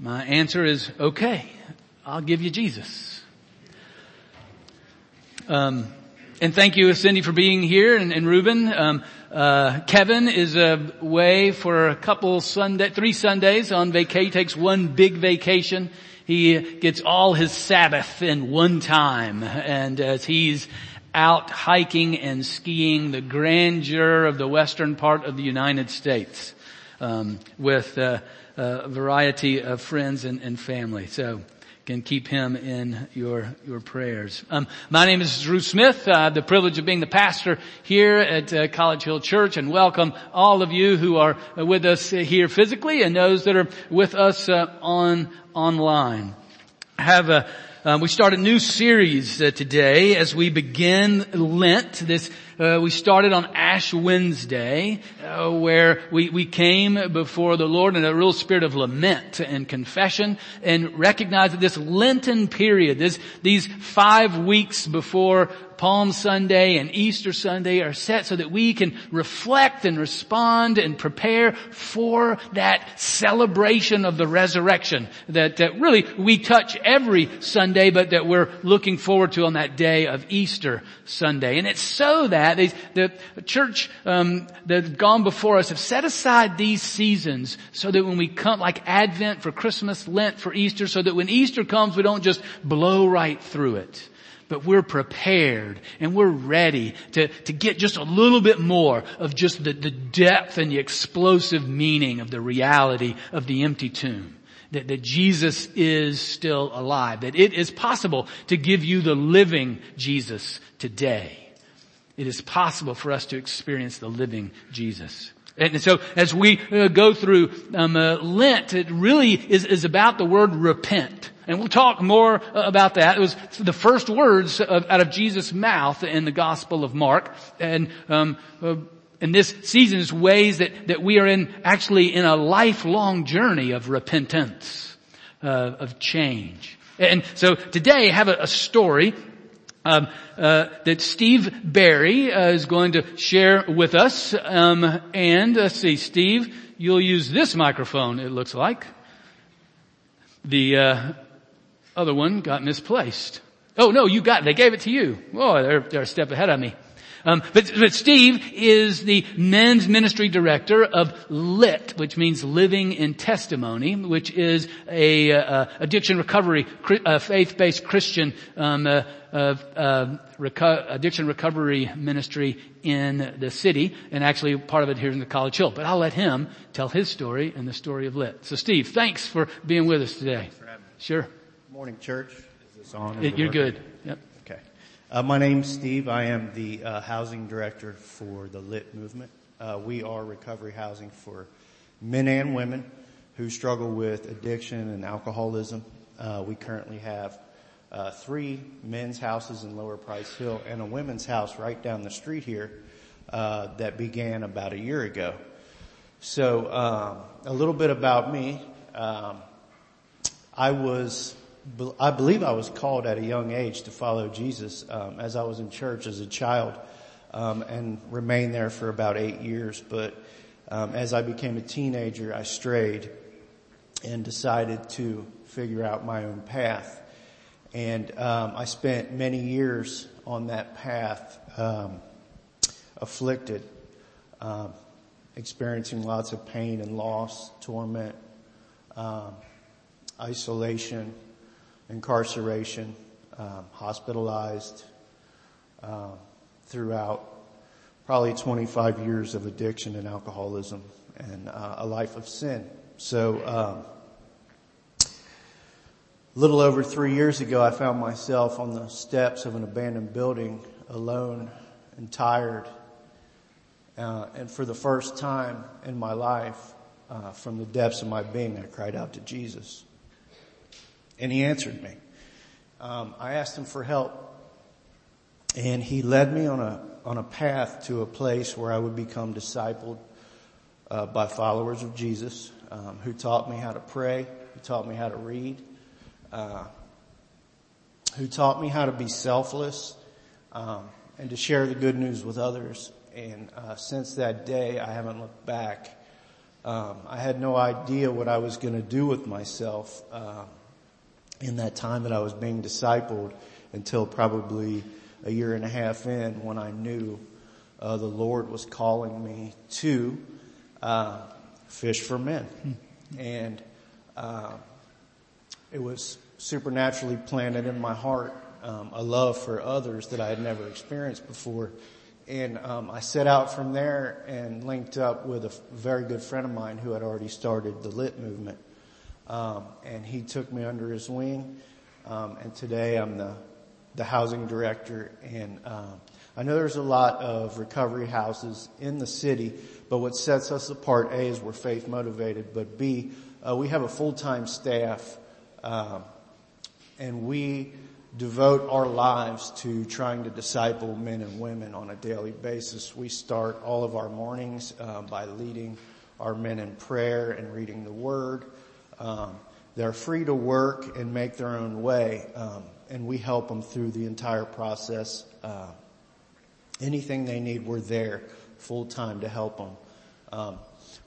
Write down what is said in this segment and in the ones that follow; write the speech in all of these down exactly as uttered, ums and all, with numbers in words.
My answer is, okay, I'll give you Jesus. Um, and thank you, Cindy, for being here, and, and Reuben. Um, uh, Kevin is away for a couple Sunday, three Sundays on vacation. He takes one big vacation. He gets all his Sabbath in one time. And as he's out hiking and skiing the grandeur of the western part of the United States, um, with, uh, a variety of friends and, and family. So can keep him in your your prayers. Um, my name is Drew Smith. I have the privilege of being the pastor here at uh, College Hill Church, and welcome all of you who are with us here physically and those that are with us uh, on online. I have a Um, we start a new series uh, today as we begin Lent. This uh, we started on Ash Wednesday, uh, where we we came before the Lord in a real spirit of lament and confession, and recognized that this Lenten period, this these five weeks before Palm Sunday and Easter Sunday, are set so that we can reflect and respond and prepare for that celebration of the resurrection that, that really we touch every Sunday, but that we're looking forward to on that day of Easter Sunday. And it's so that these, the church um, that have gone before us have set aside these seasons so that when we come, like Advent for Christmas, Lent for Easter, so that when Easter comes, we don't just blow right through it. But we're prepared and we're ready to, to get just a little bit more of just the, the depth and the explosive meaning of the reality of the empty tomb. That, that Jesus is still alive. That it is possible to give you the living Jesus today. It is possible for us to experience the living Jesus. And so as we uh, go through um, uh, Lent, it really is, is about the word repent. And we'll talk more about that. It was the first words of, out of Jesus' mouth in the Gospel of Mark. And, um, uh, and this season is ways that, that we are in, actually in a lifelong journey of repentance, uh, of change. And so today I have a, a story, um, uh, that Steve Barry, uh, is going to share with us. Um, and let's see, Steve, you'll use this microphone, it looks like. The, uh, other one got misplaced. Oh no, you got it. They gave it to you. Whoa, they're, they're a step ahead of me. Um, but, but Steve is the men's ministry director of Lit, which means Living in Testimony, which is a uh, addiction recovery, uh, faith-based Christian um, uh, uh, uh, reco- addiction recovery ministry in the city, and actually part of it here in the College Hill. But I'll let him tell his story and the story of Lit. So, Steve, thanks for being with us today. Thanks for having me. Sure. Good morning, church. Is this on? It, you're good. Yep. Uh, my name's Steve. I am the uh, housing director for the Lit Movement. Uh, we are recovery housing for men and women who struggle with addiction and alcoholism. Uh, we currently have uh, three men's houses in Lower Price Hill and a women's house right down the street here uh, that began about a year ago. So um, a little bit about me. Um, I was... I believe I was called at a young age to follow Jesus um, as I was in church as a child um, and remained there for about eight years. But um, as I became a teenager, I strayed and decided to figure out my own path. And um, I spent many years on that path, um, afflicted, um, experiencing lots of pain and loss, torment, um, isolation, incarceration, um, hospitalized, um, throughout probably twenty-five years of addiction and alcoholism and uh, a life of sin. So um, a little over three years ago, I found myself on the steps of an abandoned building, alone and tired. Uh, and for the first time in my life, uh, from the depths of my being, I cried out to Jesus. And he answered me. Um, I asked him for help, and he led me on a on a path to a place where I would become discipled uh, by followers of Jesus, um, who taught me how to pray, who taught me how to read, uh, who taught me how to be selfless, um, and to share the good news with others. And uh, since that day, I haven't looked back. Um, I had no idea what I was going to do with myself uh, in that time that I was being discipled until probably a year and a half in, when I knew uh, the Lord was calling me to uh, fish for men. And uh, it was supernaturally planted in my heart, um, a love for others that I had never experienced before. And um, I set out from there and linked up with a very good friend of mine who had already started the Lit Movement. Um, and he took me under his wing. Um, and today I'm the, the housing director. And um, I know there's a lot of recovery houses in the city, but what sets us apart, A, is we're faith motivated, but B, uh, we have a full-time staff, um, and we devote our lives to trying to disciple men and women on a daily basis. We start all of our mornings uh, by leading our men in prayer and reading the Word. Um, they're free to work and make their own way, um, and we help them through the entire process. Uh, anything they need, we're there full-time to help them. Um,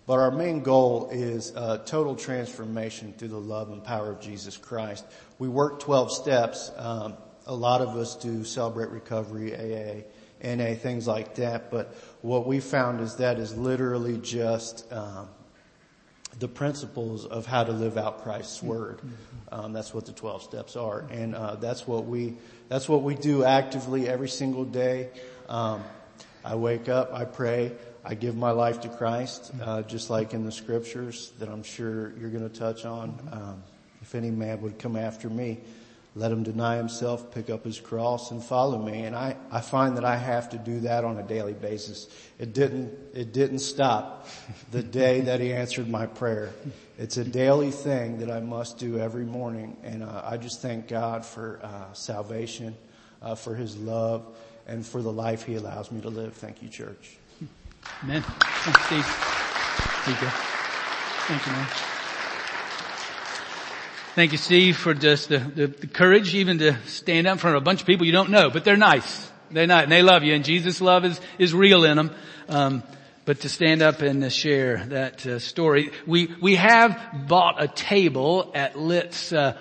but our main goal is uh, total transformation through the love and power of Jesus Christ. We work twelve steps. Um, a lot of us do Celebrate Recovery, A A, N A, things like that. But what we found is that is literally just um, the principles of how to live out Christ's Word. Um, that's what the twelve steps are, and uh, that's what we that's what we do actively every single day. Um, I wake up, I pray, I give my life to Christ, uh, just like in the scriptures that I'm sure you're going to touch on. Um, if any man would come after me, let him deny himself, pick up his cross, and follow me. And I, I find that I have to do that on a daily basis. It didn't it didn't stop the day that he answered my prayer. It's a daily thing that I must do every morning. And uh, I just thank God for uh, salvation, uh, for his love, and for the life he allows me to live. Thank you, church. Amen. Thanks, Steve. Thank you. Thank you, man. Thank you, Steve, for just the, the, the courage even to stand up in front of a bunch of people you don't know, but they're nice. They're not, and they love you, and Jesus' love is, is real in them. Um, but to stand up and to share that uh, story. We, we have bought a table at Lit's, uh,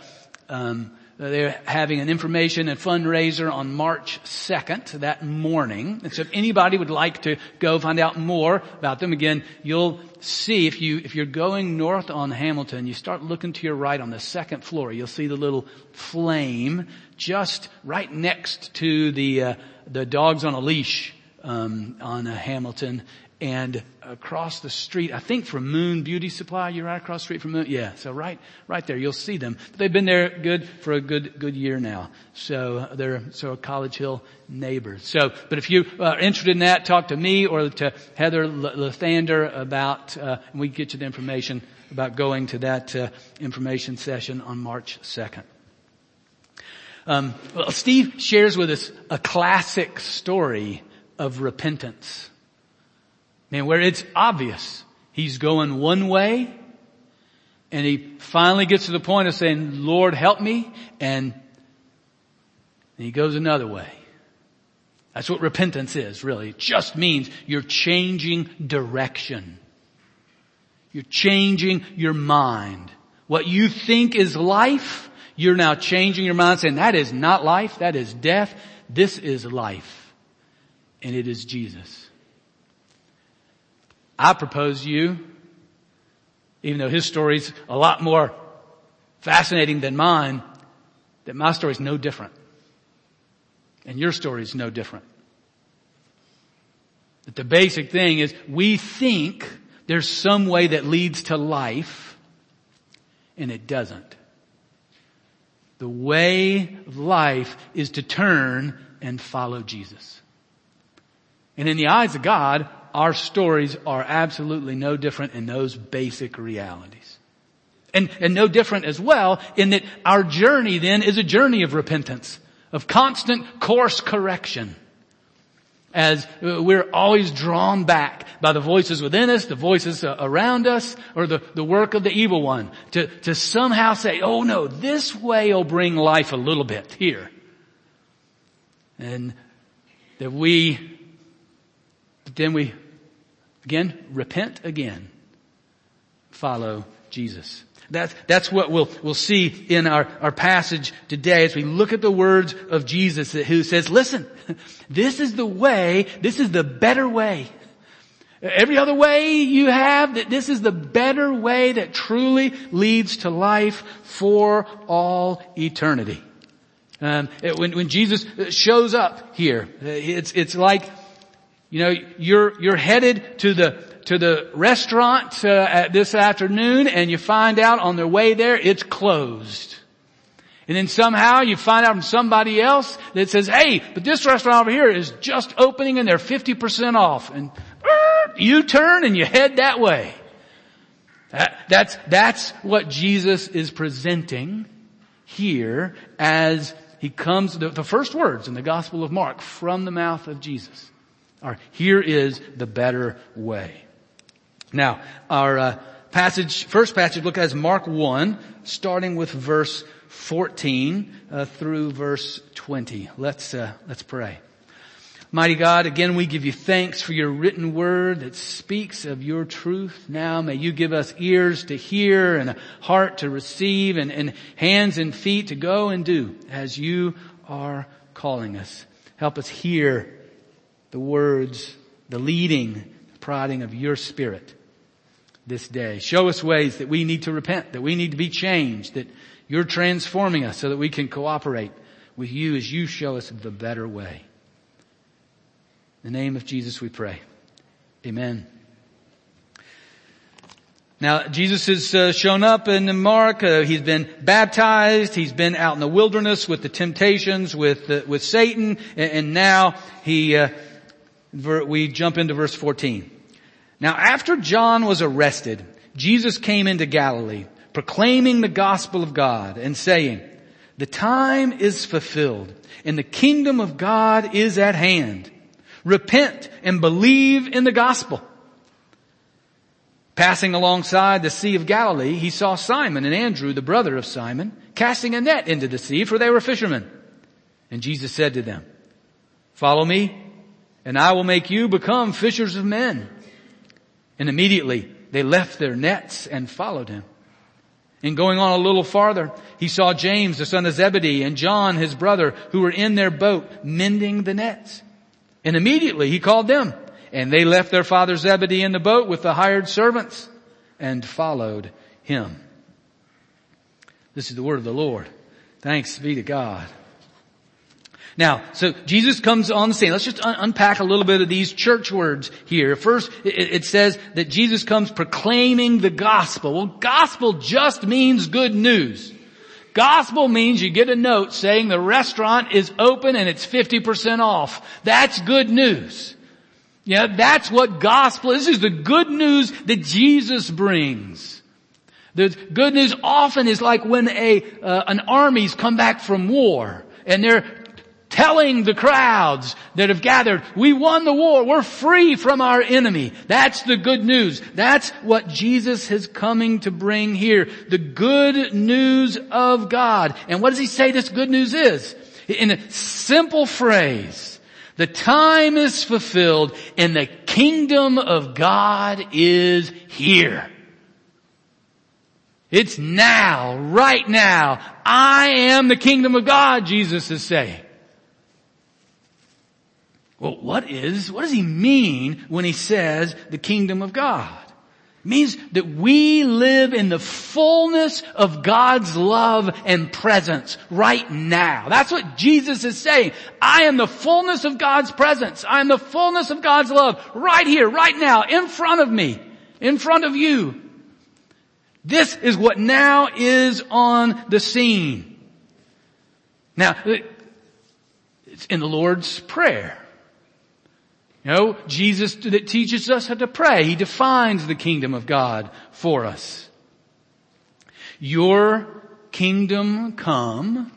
um, they're having an information and fundraiser on March second, that morning. And so if anybody would like to go find out more about them, again, you'll see if you, if you're going north on Hamilton, you start looking to your right on the second floor. You'll see the little flame just right next to the, uh, the dogs on a leash, um, on uh, Hamilton. And across the street, I think from Moon Beauty Supply, you're right across the street from Moon. Yeah, so right, right there, you'll see them. They've been there good for a good, good year now. So they're so a College Hill neighbor. So, but if you are interested in that, talk to me or to Heather Lathander about, uh, and we can get you the information about going to that uh, information session on March second. Um, well, Steve shares with us a classic story of repentance. Man, where it's obvious he's going one way, and he finally gets to the point of saying, Lord, help me, and, and he goes another way. That's what repentance is, really. It just means you're changing direction. You're changing your mind. What you think is life, you're now changing your mind, saying, that is not life, that is death. This is life, and it is Jesus. I propose to you, even though his story's a lot more fascinating than mine, that my story's no different. And your story's no different. That the basic thing is we think there's some way that leads to life, and it doesn't. The way of life is to turn and follow Jesus. And in the eyes of God, our stories are absolutely no different in those basic realities. And, and no different as well in that our journey then is a journey of repentance, of constant course correction. As we're always drawn back by the voices within us, the voices around us, or the, the work of the evil one to, to somehow say, oh no, this way will bring life a little bit here. And that we But then we, again, repent again follow Jesus. That's, that's what we'll, we'll see in our, our passage today as we look at the words of Jesus who says, listen, this is the way, this is the better way. Every other way you have, that this is the better way that truly leads to life for all eternity. Um, when, when Jesus shows up here, it's, it's like, you know, you're, you're headed to the, to the restaurant, uh, at this afternoon, and you find out on their way there, it's closed. And then somehow you find out from somebody else that says, hey, but this restaurant over here is just opening and they're fifty percent off. And er, you turn and you head that way. That, that's, that's what Jesus is presenting here as he comes, the, the first words in the Gospel of Mark from the mouth of Jesus are, here is the better way. Now, our uh, passage, first passage, look at is Mark one, starting with verse fourteen uh, through verse twenty. Let's uh, let's pray. Mighty God, again we give you thanks for your written word that speaks of your truth. Now may you give us ears to hear and a heart to receive and, and hands and feet to go and do as you are calling us. Help us hear the words, the leading, the prodding of your Spirit this day. Show us ways that we need to repent, that we need to be changed, that you're transforming us so that we can cooperate with you as you show us the better way. In the name of Jesus we pray. Amen. Now, Jesus has uh, shown up in Mark. Uh, he's been baptized. He's been out in the wilderness with the temptations, with uh, with Satan. And, and now he uh, we jump into verse fourteen. Now, after John was arrested, Jesus came into Galilee, proclaiming the gospel of God and saying, "The time is fulfilled, and the kingdom of God is at hand. Repent and believe in the gospel." Passing alongside the Sea of Galilee, he saw Simon and Andrew, the brother of Simon, casting a net into the sea, for they were fishermen. And Jesus said to them, "Follow me, and I will make you become fishers of men." And immediately they left their nets and followed him. And going on a little farther, he saw James, the son of Zebedee, and John, his brother, who were in their boat, mending the nets. And immediately he called them. And they left their father Zebedee in the boat with the hired servants and followed him. This is the word of the Lord. Thanks be to God. Now, so Jesus comes on the scene. Let's just un- unpack a little bit of these church words here. First, it, it says that Jesus comes proclaiming the gospel. Well, gospel just means good news. Gospel means you get a note saying the restaurant is open and it's fifty percent off. That's good news. Yeah, that's what gospel is. This is the good news that Jesus brings. The good news often is like when a uh, an army's come back from war and they're telling the crowds that have gathered, "We won the war. We're free from our enemy." That's the good news. That's what Jesus is coming to bring here. The good news of God. And what does he say this good news is? In a simple phrase, the time is fulfilled and the kingdom of God is here. It's now, right now. I am the kingdom of God, Jesus is saying. Well, what is, what does he mean when he says the kingdom of God? It means that we live in the fullness of God's love and presence right now. That's what Jesus is saying. I am the fullness of God's presence. I am the fullness of God's love right here, right now, in front of me, in front of you. This is what now is on the scene. Now, it's in the Lord's Prayer. You know, Jesus that teaches us how to pray. He defines the kingdom of God for us. Your kingdom come,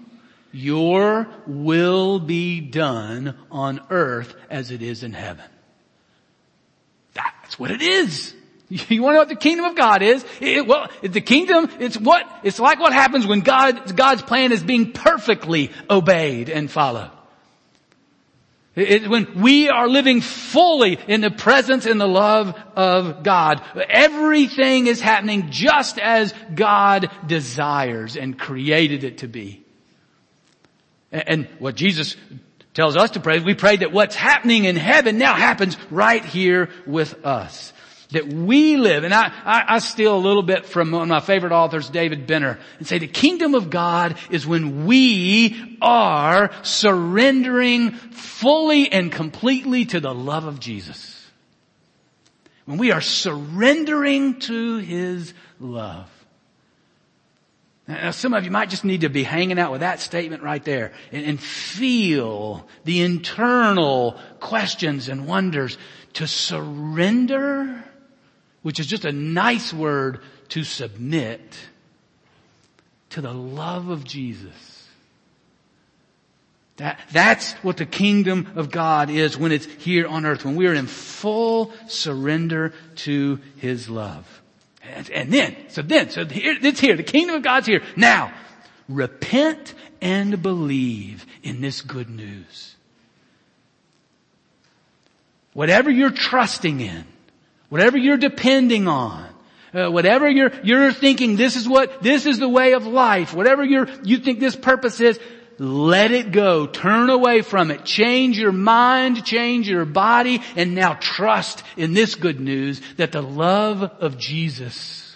your will be done on earth as it is in heaven. That's what it is. You want to know what the kingdom of God is? It, well, the kingdom, it's what, it's like what happens when God, God's plan is being perfectly obeyed and followed. It, when we are living fully in the presence and the love of God, everything is happening just as God desires and created it to be. And, and what Jesus tells us to pray, we pray that what's happening in heaven now happens right here with us. That we live, and I, I, I steal a little bit from one of my favorite authors, David Benner, and say the kingdom of God is when we are surrendering fully and completely to the love of Jesus. When we are surrendering to His love. Now, some of you might just need to be hanging out with that statement right there and, and feel the internal questions and wonders. To surrender, which is just a nice word, to submit to the love of Jesus. That, that's what the kingdom of God is when it's here on earth, when we're in full surrender to His love. And, and then, so then, so here, it's here. The kingdom of God's here. Now, repent and believe in this good news. Whatever you're trusting in, whatever you're depending on, uh, whatever you're, you're thinking this is what, this is the way of life, whatever you're, you think this purpose is, let it go. Turn away from it. Change your mind, change your body, and now trust in this good news that the love of Jesus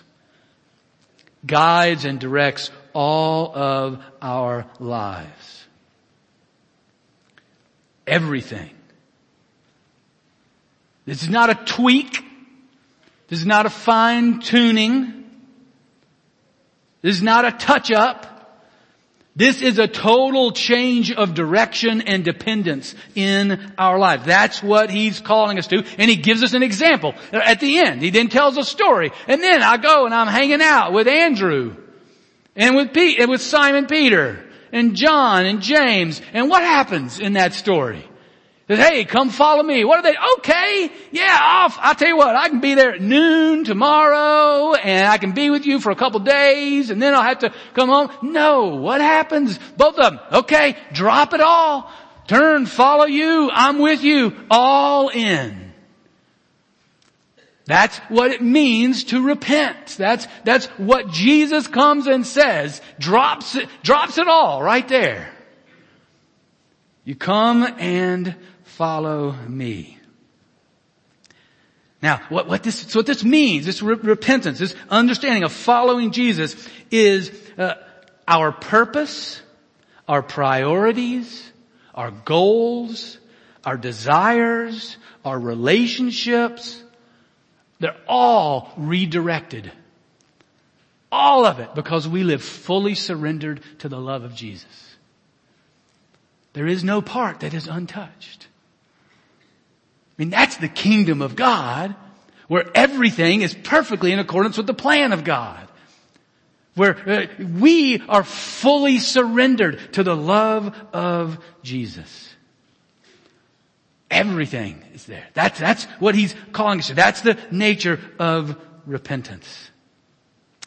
guides and directs all of our lives. Everything. This is not a tweak. This is not a fine tuning. This is not a touch up. This is a total change of direction and dependence in our life. That's what He's calling us to. And He gives us an example at the end. He then tells a story. And then I go and I'm hanging out with Andrew and with Pete and with Simon Peter and John and James. And what happens in that story? Says, hey, come follow me. What are they? Okay, yeah, off. I'll tell you what, I can be there at noon tomorrow, and I can be with you for a couple days, and then I'll have to come home. No, what happens? Both of them. Okay, drop it all. Turn, follow you. I'm with you. All in. That's what it means to repent. That's, that's what Jesus comes and says. Drops it, drops it all right there. You come and follow me. Now, what, what this, so what this means, this re- repentance, this understanding of following Jesus is uh, our purpose, our priorities, our goals, our desires, our relationships. They're all redirected. All of it because we live fully surrendered to the love of Jesus. There is no part that is untouched. I mean, that's the kingdom of God, where everything is perfectly in accordance with the plan of God. Where uh, we are fully surrendered to the love of Jesus. Everything is there. That's, that's what He's calling us to. That's the nature of repentance.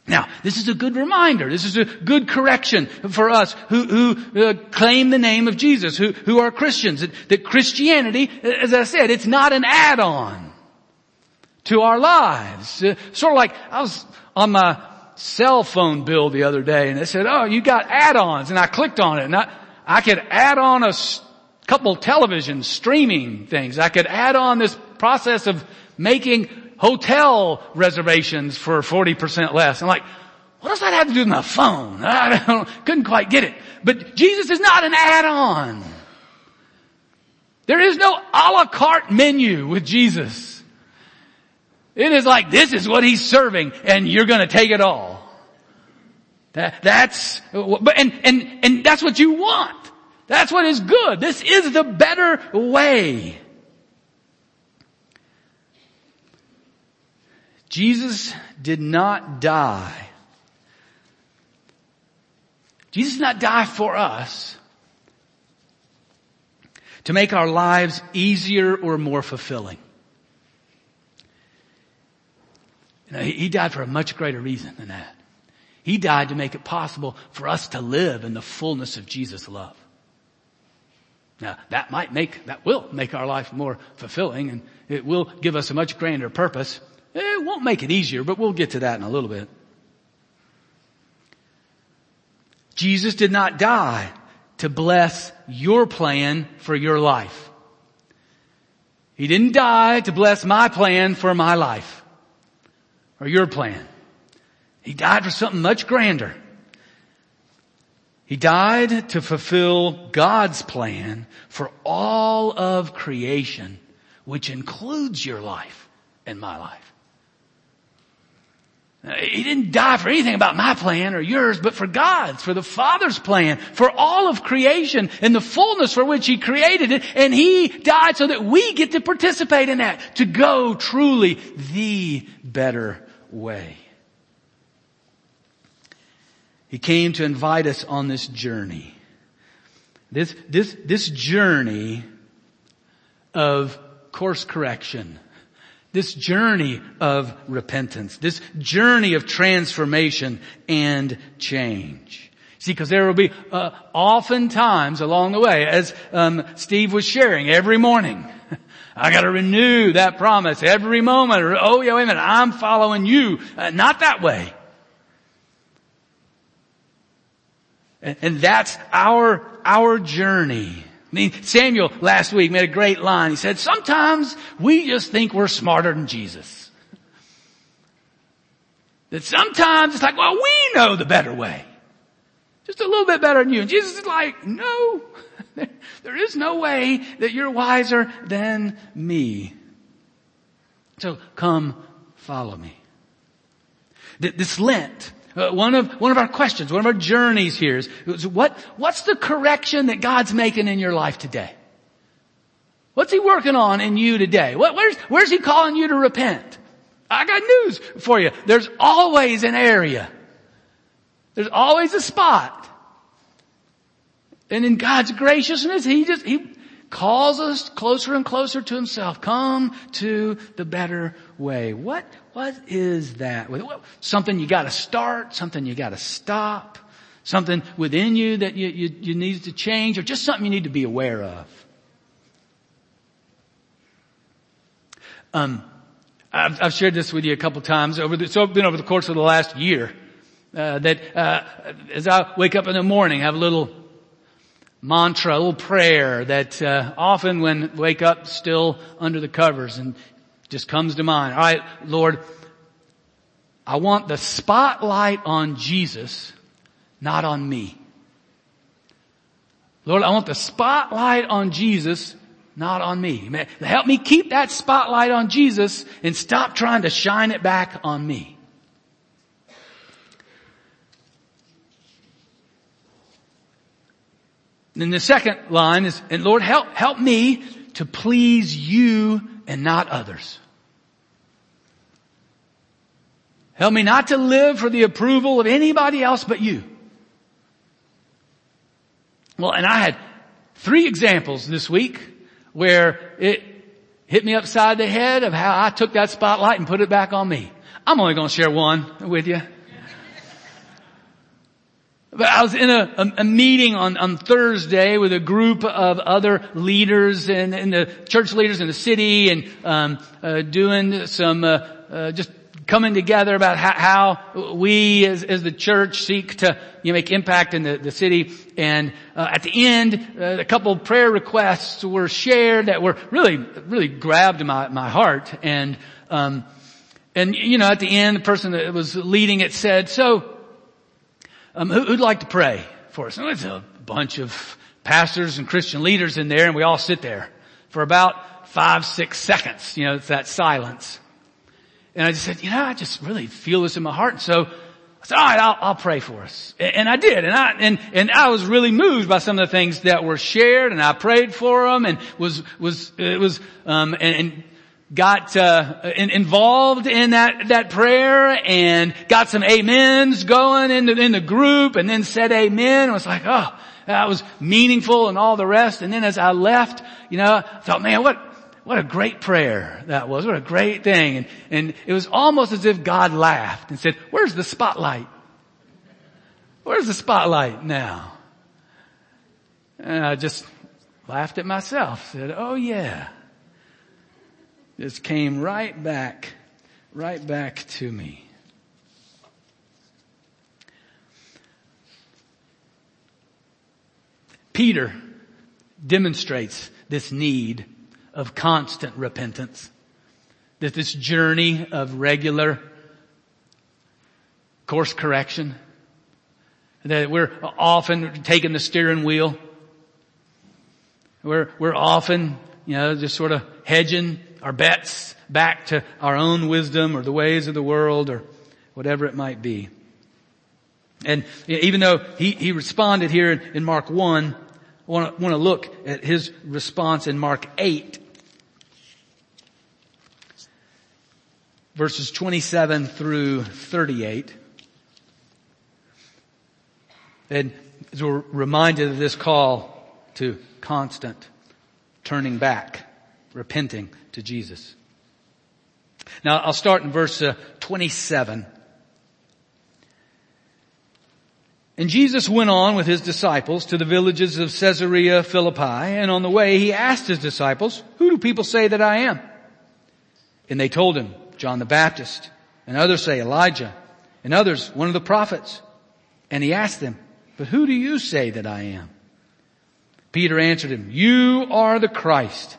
Now, this is a good reminder. This is a good correction for us who, who uh, claim the name of Jesus, who, who are Christians. That, that Christianity, as I said, it's not an add-on to our lives. Uh, sort of like I was on my cell phone bill the other day, and it said, "Oh, you got add-ons," and I clicked on it, and I, I could add on a st- couple television streaming things. I could add on this process of making hotel reservations for forty percent less. I'm like, what does that have to do with my phone? I don't, couldn't quite get it. But Jesus is not an add-on. There is no a la carte menu with Jesus. It is like, this is what He's serving, and you're going to take it all. That, that's, and, and, and that's what you want. That's what is good. This is the better way. Jesus did not die. Jesus did not die for us to make our lives easier or more fulfilling. You know, He died for a much greater reason than that. He died to make it possible for us to live in the fullness of Jesus' love. Now, that might make, that will make our life more fulfilling, and it will give us a much grander purpose. It won't make it easier, but we'll get to that in a little bit. Jesus did not die to bless your plan for your life. He didn't die to bless my plan for my life or your plan. He died for something much grander. He died to fulfill God's plan for all of creation, which includes your life and my life. Now, he didn't die for anything about my plan or yours, but for God's, for the Father's plan, for all of creation and the fullness for which He created it. And He died so that we get to participate in that, to go truly the better way. He came to invite us on this journey. This, this, this journey of course correction. This journey of repentance. This journey of transformation and change. See, because there will be uh, oftentimes along the way, as um, Steve was sharing every morning, I got to renew that promise every moment. Or, oh, yeah, wait a minute, I'm following you. Uh, not that way. And that's our, our journey. I mean, Samuel last week made a great line. He said, sometimes we just think we're smarter than Jesus. That sometimes it's like, well, we know the better way. Just a little bit better than you. And Jesus is like, no, there is no way that you're wiser than me. So come follow me. This Lent, Uh, one of, one of our questions, one of our journeys here is, is what, what's the correction that God's making in your life today? What's He working on in you today? What, where's, where's He calling you to repent? I got news for you. There's always an area. There's always a spot. And in God's graciousness, He just, He calls us closer and closer to Himself. Come to the better way. What, what is that? Something you gotta start, something you gotta stop, something within you that you, you, you need to change, or just something you need to be aware of. Um, I've, I've shared this with you a couple times over the, so I've been over the course of the last year, uh, that, uh, as I wake up in the morning, I have a little mantra, a little prayer that uh, often when I wake up still under the covers and just comes to mind. All right, Lord, I want the spotlight on Jesus, not on me. Lord, I want the spotlight on Jesus, not on me. Help me keep that spotlight on Jesus and stop trying to shine it back on me. Then the second line is, and Lord, help, help me to please you and not others. Help me not to live for the approval of anybody else but you. Well, and I had three examples this week where it hit me upside the head of how I took that spotlight and put it back on me. I'm only going to share one with you. But I was in a, a, a meeting on, on Thursday with a group of other leaders and, and the church leaders in the city and, um, uh, doing some, uh, uh, just coming together about how, how we as, as the church seek to, you know, make impact in the, the city. And, uh, at the end, uh, a couple of prayer requests were shared that were really, really grabbed my, my heart. And, um, and, you know, at the end, the person that was leading it said, so, Um, who, who'd like to pray for us? And there's a bunch of pastors and Christian leaders in there, and we all sit there for about five, six seconds. You know, it's that silence. And I just said, you know, I just really feel this in my heart. And so I said, all right, I'll, I'll pray for us. And, and I did. And I, and, and I was really moved by some of the things that were shared, and I prayed for them and was, was, it was, um, and, and got uh in, involved in that that prayer and got some amens going in the in the group, and then said amen. I was like, oh, that was meaningful and all the rest. And then as I left, you know, I thought, man, what what a great prayer that was. What a great thing. And and it was almost as if God laughed and said, where's the spotlight? Where's the spotlight now? And I just Laughed at myself, said, oh yeah. Just came right back, right back to me. Peter demonstrates this need of constant repentance, that this journey of regular course correction, that we're often taking the steering wheel. We're, we're often, you know, just sort of hedging our bets back to our own wisdom or the ways of the world or whatever it might be. And even though he, he responded here in Mark one, I want to, want to look at his response in Mark eight, verses twenty-seven through thirty-eight. And as we're reminded of this call to constant turning back, repenting to Jesus. Now, I'll start in verse twenty-seven. And Jesus went on with his disciples to the villages of Caesarea Philippi, and on the way he asked his disciples, who do people say that I am? And they told him, John the Baptist, and others say Elijah, and others one of the prophets. And he asked them, but who do you say that I am? Peter answered him, you are the Christ.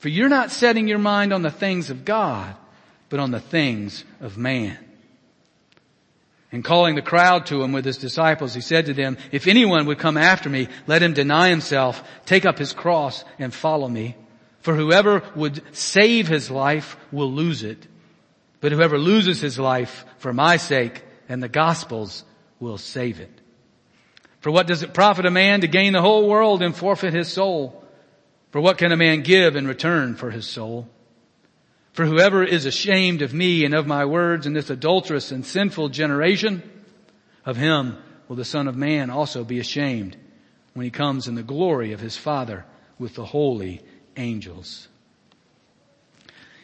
for you're not setting your mind on the things of God, but on the things of man. And calling the crowd to him with his disciples, he said to them, if anyone would come after me, let him deny himself, take up his cross, and follow me. For whoever would save his life will lose it, but whoever loses his life for my sake and the gospel's will save it. For what does it profit a man to gain the whole world and forfeit his soul? For what can a man give in return for his soul? For whoever is ashamed of me and of my words in this adulterous and sinful generation, of him will the Son of Man also be ashamed when he comes in the glory of his Father with the holy angels.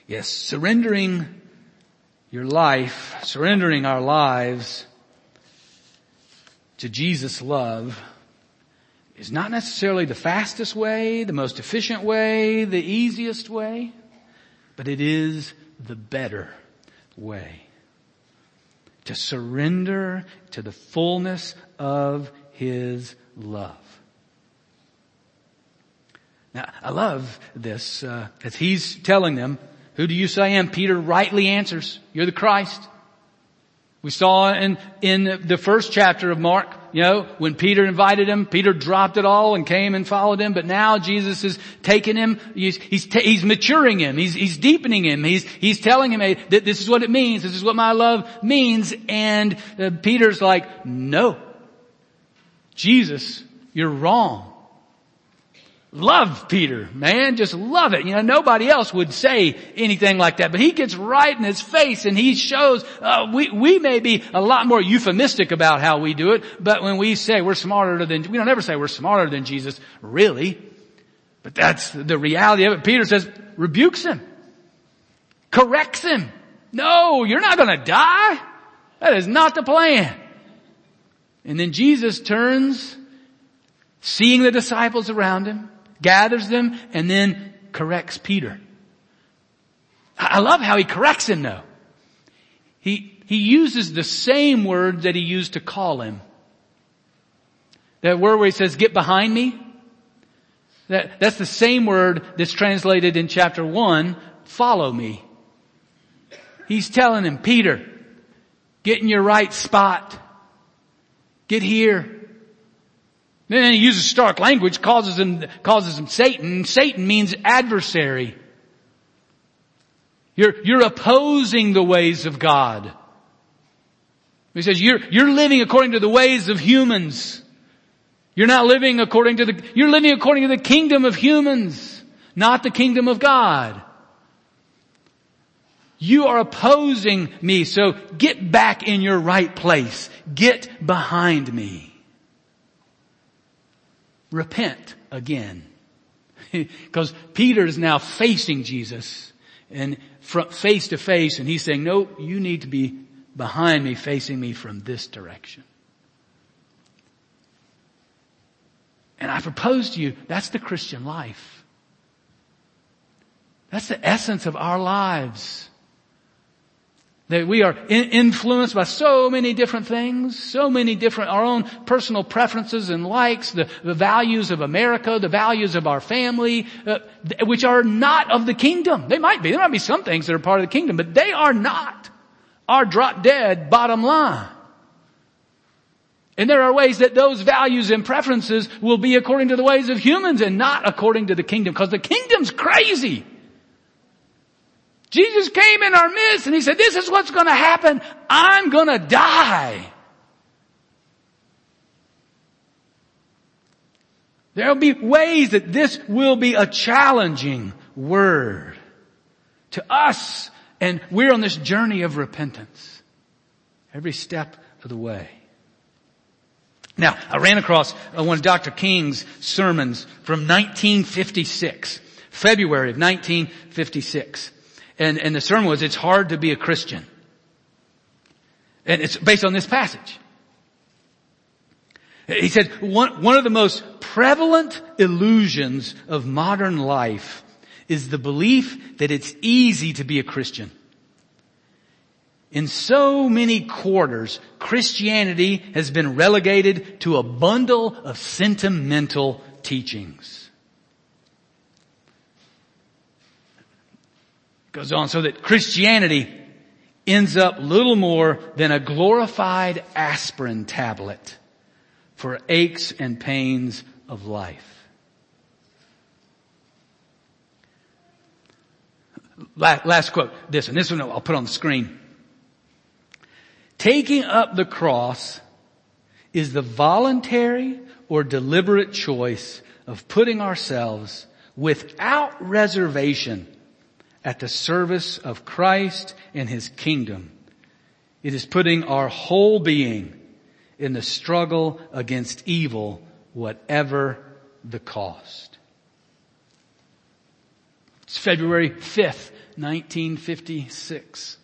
Yes, surrendering your life, surrendering our lives to Jesus' love is not necessarily the fastest way, the most efficient way, the easiest way, but it is the better way. To surrender to the fullness of his love. Now, I love this. Uh, as he's telling them, who do you say I am? Peter rightly answers, you're the Christ. We saw in, in the first chapter of Mark, you know, when Peter invited him, Peter dropped it all and came and followed him. But now Jesus is taking him, he's, he's, ta- he's maturing him, he's, he's deepening him, he's, he's telling him, hey, th- this is what it means, this is what my love means. And uh, Peter's like, no, Jesus, you're wrong. Love Peter, man, just love it. You know, nobody else would say anything like that, but he gets right in his face and he shows, uh, we, we may be a lot more euphemistic about how we do it, but when we say we're smarter than, we don't ever say we're smarter than Jesus, really. But that's the reality of it. Peter says, rebukes him, corrects him. No, you're not gonna die. That is not the plan. And then Jesus turns, seeing the disciples around him, gathers them, and then corrects Peter. I love how he corrects him though. He, he uses the same word that he used to call him. That word where he says, get behind me. That, that's the same word that's translated in chapter one, follow me. He's telling him, Peter, get in your right spot. Get here. Then he uses stark language, causes him, causes him Satan. Satan means adversary. You're, you're opposing the ways of God. He says, you're, you're living according to the ways of humans. You're not living according to the, you're living according to the kingdom of humans. not the kingdom of God. You are opposing me, so get back in your right place. Get behind me. Repent again. Because Peter is now facing Jesus and from face to face, and he's saying, no, you need to be behind me, facing me from this direction. And I propose to you, that's the Christian life. That's the essence of our lives. That we are in- influenced by so many different things, so many different, our own personal preferences and likes, the, the values of America, the values of our family, uh, th- which are not of the kingdom. They might be. There might be some things that are part of the kingdom, but they are not our drop dead bottom line. And there are ways that those values and preferences will be according to the ways of humans and not according to the kingdom, because the kingdom's crazy. Jesus came in our midst and he said, this is what's going to happen. I'm going to die. There will be ways that this will be a challenging word to us. And we're on this journey of repentance every step of the way. Now, I ran across one of Doctor King's sermons from nineteen fifty-six, February of nineteen fifty-six. And, and the sermon was, it's hard to be a Christian. And it's based on this passage. He said, one, one of the most prevalent illusions of modern life is the belief that it's easy to be a Christian. In so many quarters, Christianity has been relegated to a bundle of sentimental teachings. Goes on, so that Christianity ends up little more than a glorified aspirin tablet for aches and pains of life. Last quote, this one. This one I'll put on the screen. Taking up the cross is the voluntary or deliberate choice of putting ourselves without reservation at the service of Christ and his kingdom. It is putting our whole being in the struggle against evil, whatever the cost. It's February fifth, nineteen fifty-six.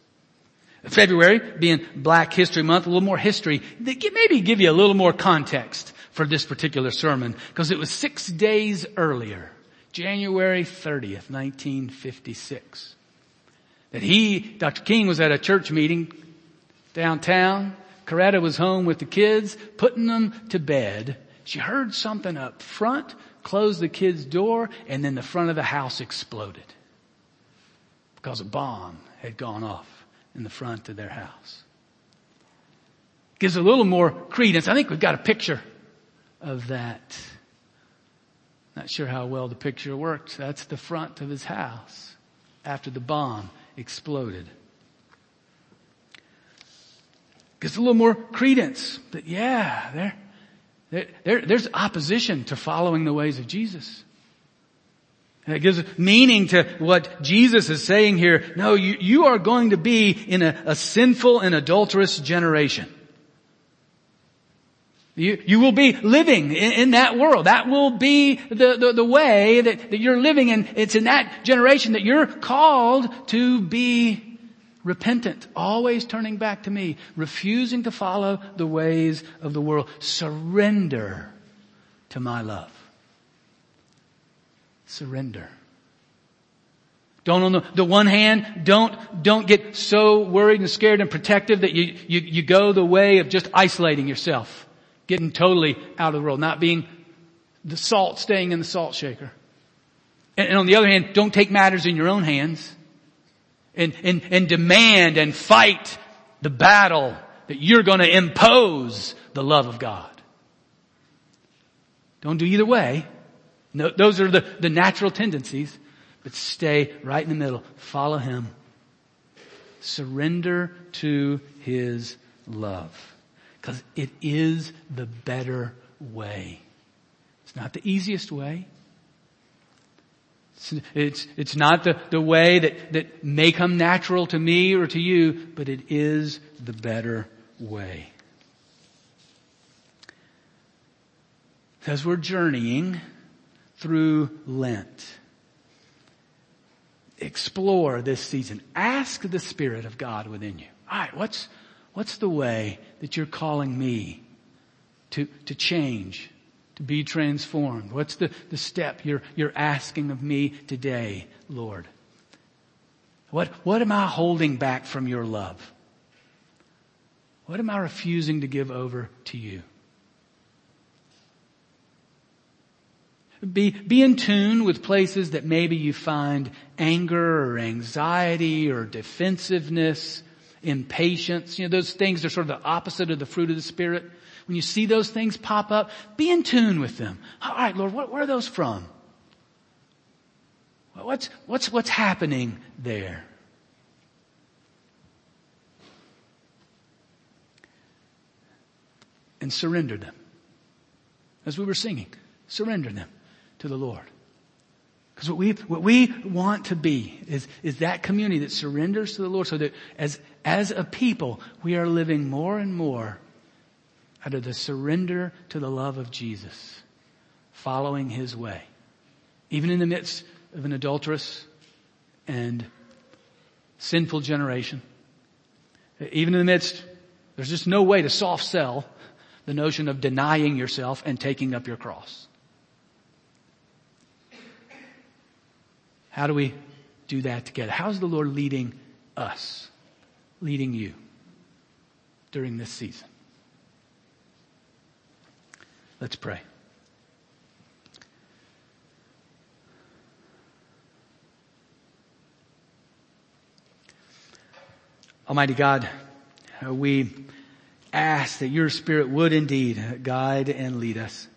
February being Black History Month, a little more history, maybe give you a little more context for this particular sermon, because it was six days earlier. January thirtieth, nineteen fifty-six, that he, Doctor King, was at a church meeting downtown. Coretta was home with the kids, putting them to bed. She heard something up front, closed the kids' door, and then the front of the house exploded because a bomb had gone off in the front of their house. Gives a little more credence. I think we've got a picture of that. Not sure how well the picture worked. That's the front of his house after the bomb exploded. Gets a little more credence that, yeah, there, there, there, there's opposition to following the ways of Jesus. And it gives meaning to what Jesus is saying here. No, you, you are going to be in a, a sinful and adulterous generation. You, you will be living in, in that world. That will be the, the, the way that, that you're living, and it's in that generation that you're called to be repentant, always turning back to me, refusing to follow the ways of the world. Surrender to my love. Surrender. Don't on the, the one hand, don't, don't get so worried and scared and protective that you, you, you go the way of just isolating yourself. Getting totally out of the world, not being the salt, staying in the salt shaker. And, and on the other hand, don't take matters in your own hands and, and, and demand and fight the battle that you're going to impose the love of God. Don't do either way. No, those are the, the natural tendencies, but stay right in the middle. Follow him. Surrender to his love. Because it is the better way. It's not the easiest way. It's, it's, it's not the, the way that, that may come natural to me or to you, but it is the better way. As we're journeying through Lent, explore this season. Ask the Spirit of God within you. All right, what's, what's the way that you're calling me to, to change, to be transformed? What's the, the step you're, you're asking of me today, Lord? What, what am I holding back from your love? What am I refusing to give over to you? Be, be in tune with places that maybe you find anger or anxiety or defensiveness, impatience. You know, those things are sort of the opposite of the fruit of the Spirit. When you see those things pop up, be in tune with them. All right, Lord, what, where are those from? What's, what's, what's happening there? And surrender them. As we were singing, surrender them to the Lord. Because what we, what we want to be is, is that community that surrenders to the Lord, so that as, as a people, we are living more and more out of the surrender to the love of Jesus, following his way, even in the midst of an adulterous and sinful generation. Even in the midst, there's just no way to soft sell the notion of denying yourself and taking up your cross. How do we do that together? How is the Lord leading us, leading you during this season? Let's pray. Almighty God, we ask that your Spirit would indeed guide and lead us.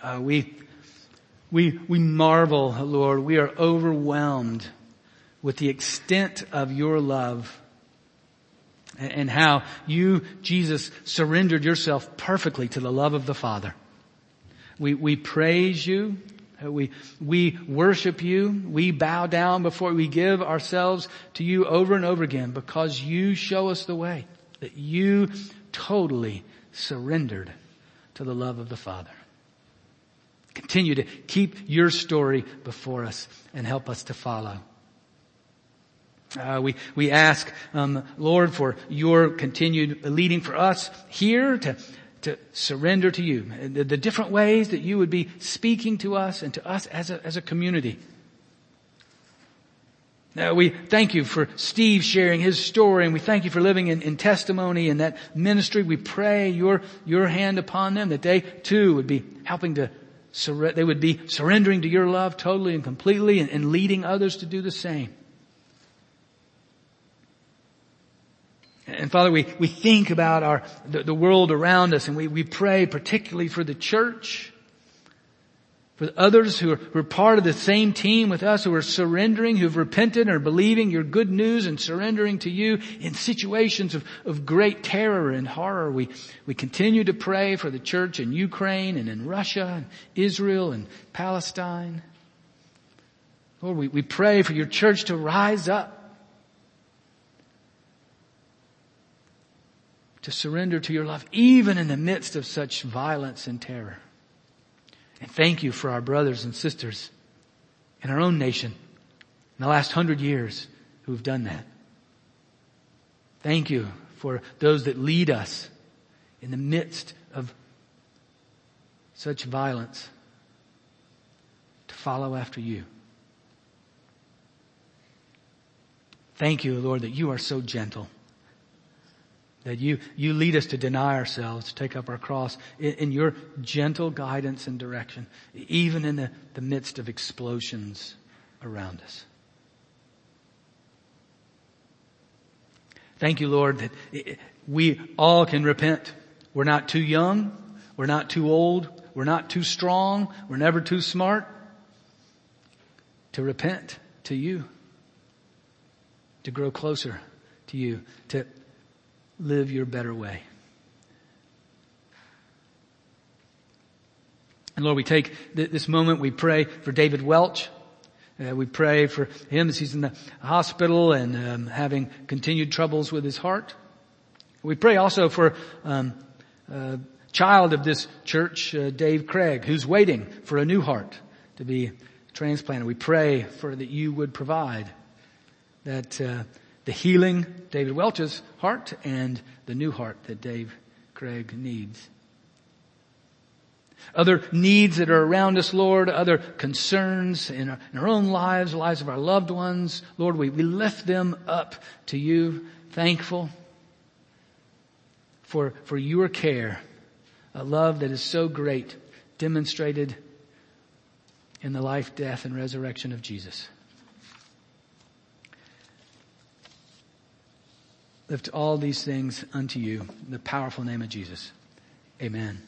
Uh, we We, we marvel, Lord, we are overwhelmed with the extent of your love and, and how you, Jesus, surrendered yourself perfectly to the love of the Father. We, we praise you. We, we worship you. We bow down before we give ourselves to you over and over again, because you show us the way, that you totally surrendered to the love of the Father. Continue to keep your story before us and help us to follow. Uh, we, we ask, um, Lord, for your continued leading for us here to, to surrender to you. The, the different ways that you would be speaking to us and to us as a, as a community. Uh, we thank you for Steve sharing his story, and we thank you for living in, in testimony in that ministry. We pray your, your hand upon them, that they too would be helping to Sur- they would be surrendering to your love totally and completely, and, and leading others to do the same. And, and Father, we, we think about our, the, the world around us, and we, we pray particularly for the church, for others who are, who are part of the same team with us, who are surrendering, who've repented or believing your good news and surrendering to you in situations of, of great terror and horror. We, we continue to pray for the church in Ukraine and in Russia and Israel and Palestine. Lord, we, we pray for your church to rise up, to surrender to your love, even in the midst of such violence and terror. And thank you for our brothers and sisters in our own nation in the last hundred years who have done that. Thank you for those that lead us in the midst of such violence to follow after you. Thank you, Lord, that you are so gentle, that you, you lead us to deny ourselves, to take up our cross in, in your gentle guidance and direction, even in the, the midst of explosions around us. Thank you, Lord, that it, we all can repent. We're not too young. We're not too old. We're not too strong. We're never too smart to repent to you, to grow closer to you, to live your better way. And Lord, we take th- this moment, we pray for David Welch, Uh, we pray for him as he's in the hospital and um, having continued troubles with his heart. We pray also for um uh, child of this church, uh, Dave Craig, who's waiting for a new heart to be transplanted. We pray for that you would provide that uh, the healing David Welch's heart and the new heart that Dave Craig needs. Other needs that are around us, Lord, other concerns in our, in our own lives, the lives of our loved ones, Lord, we, we lift them up to you, thankful for, for your care, a love that is so great, demonstrated in the life, death, and resurrection of Jesus. Lift all these things unto you in the powerful name of Jesus. Amen.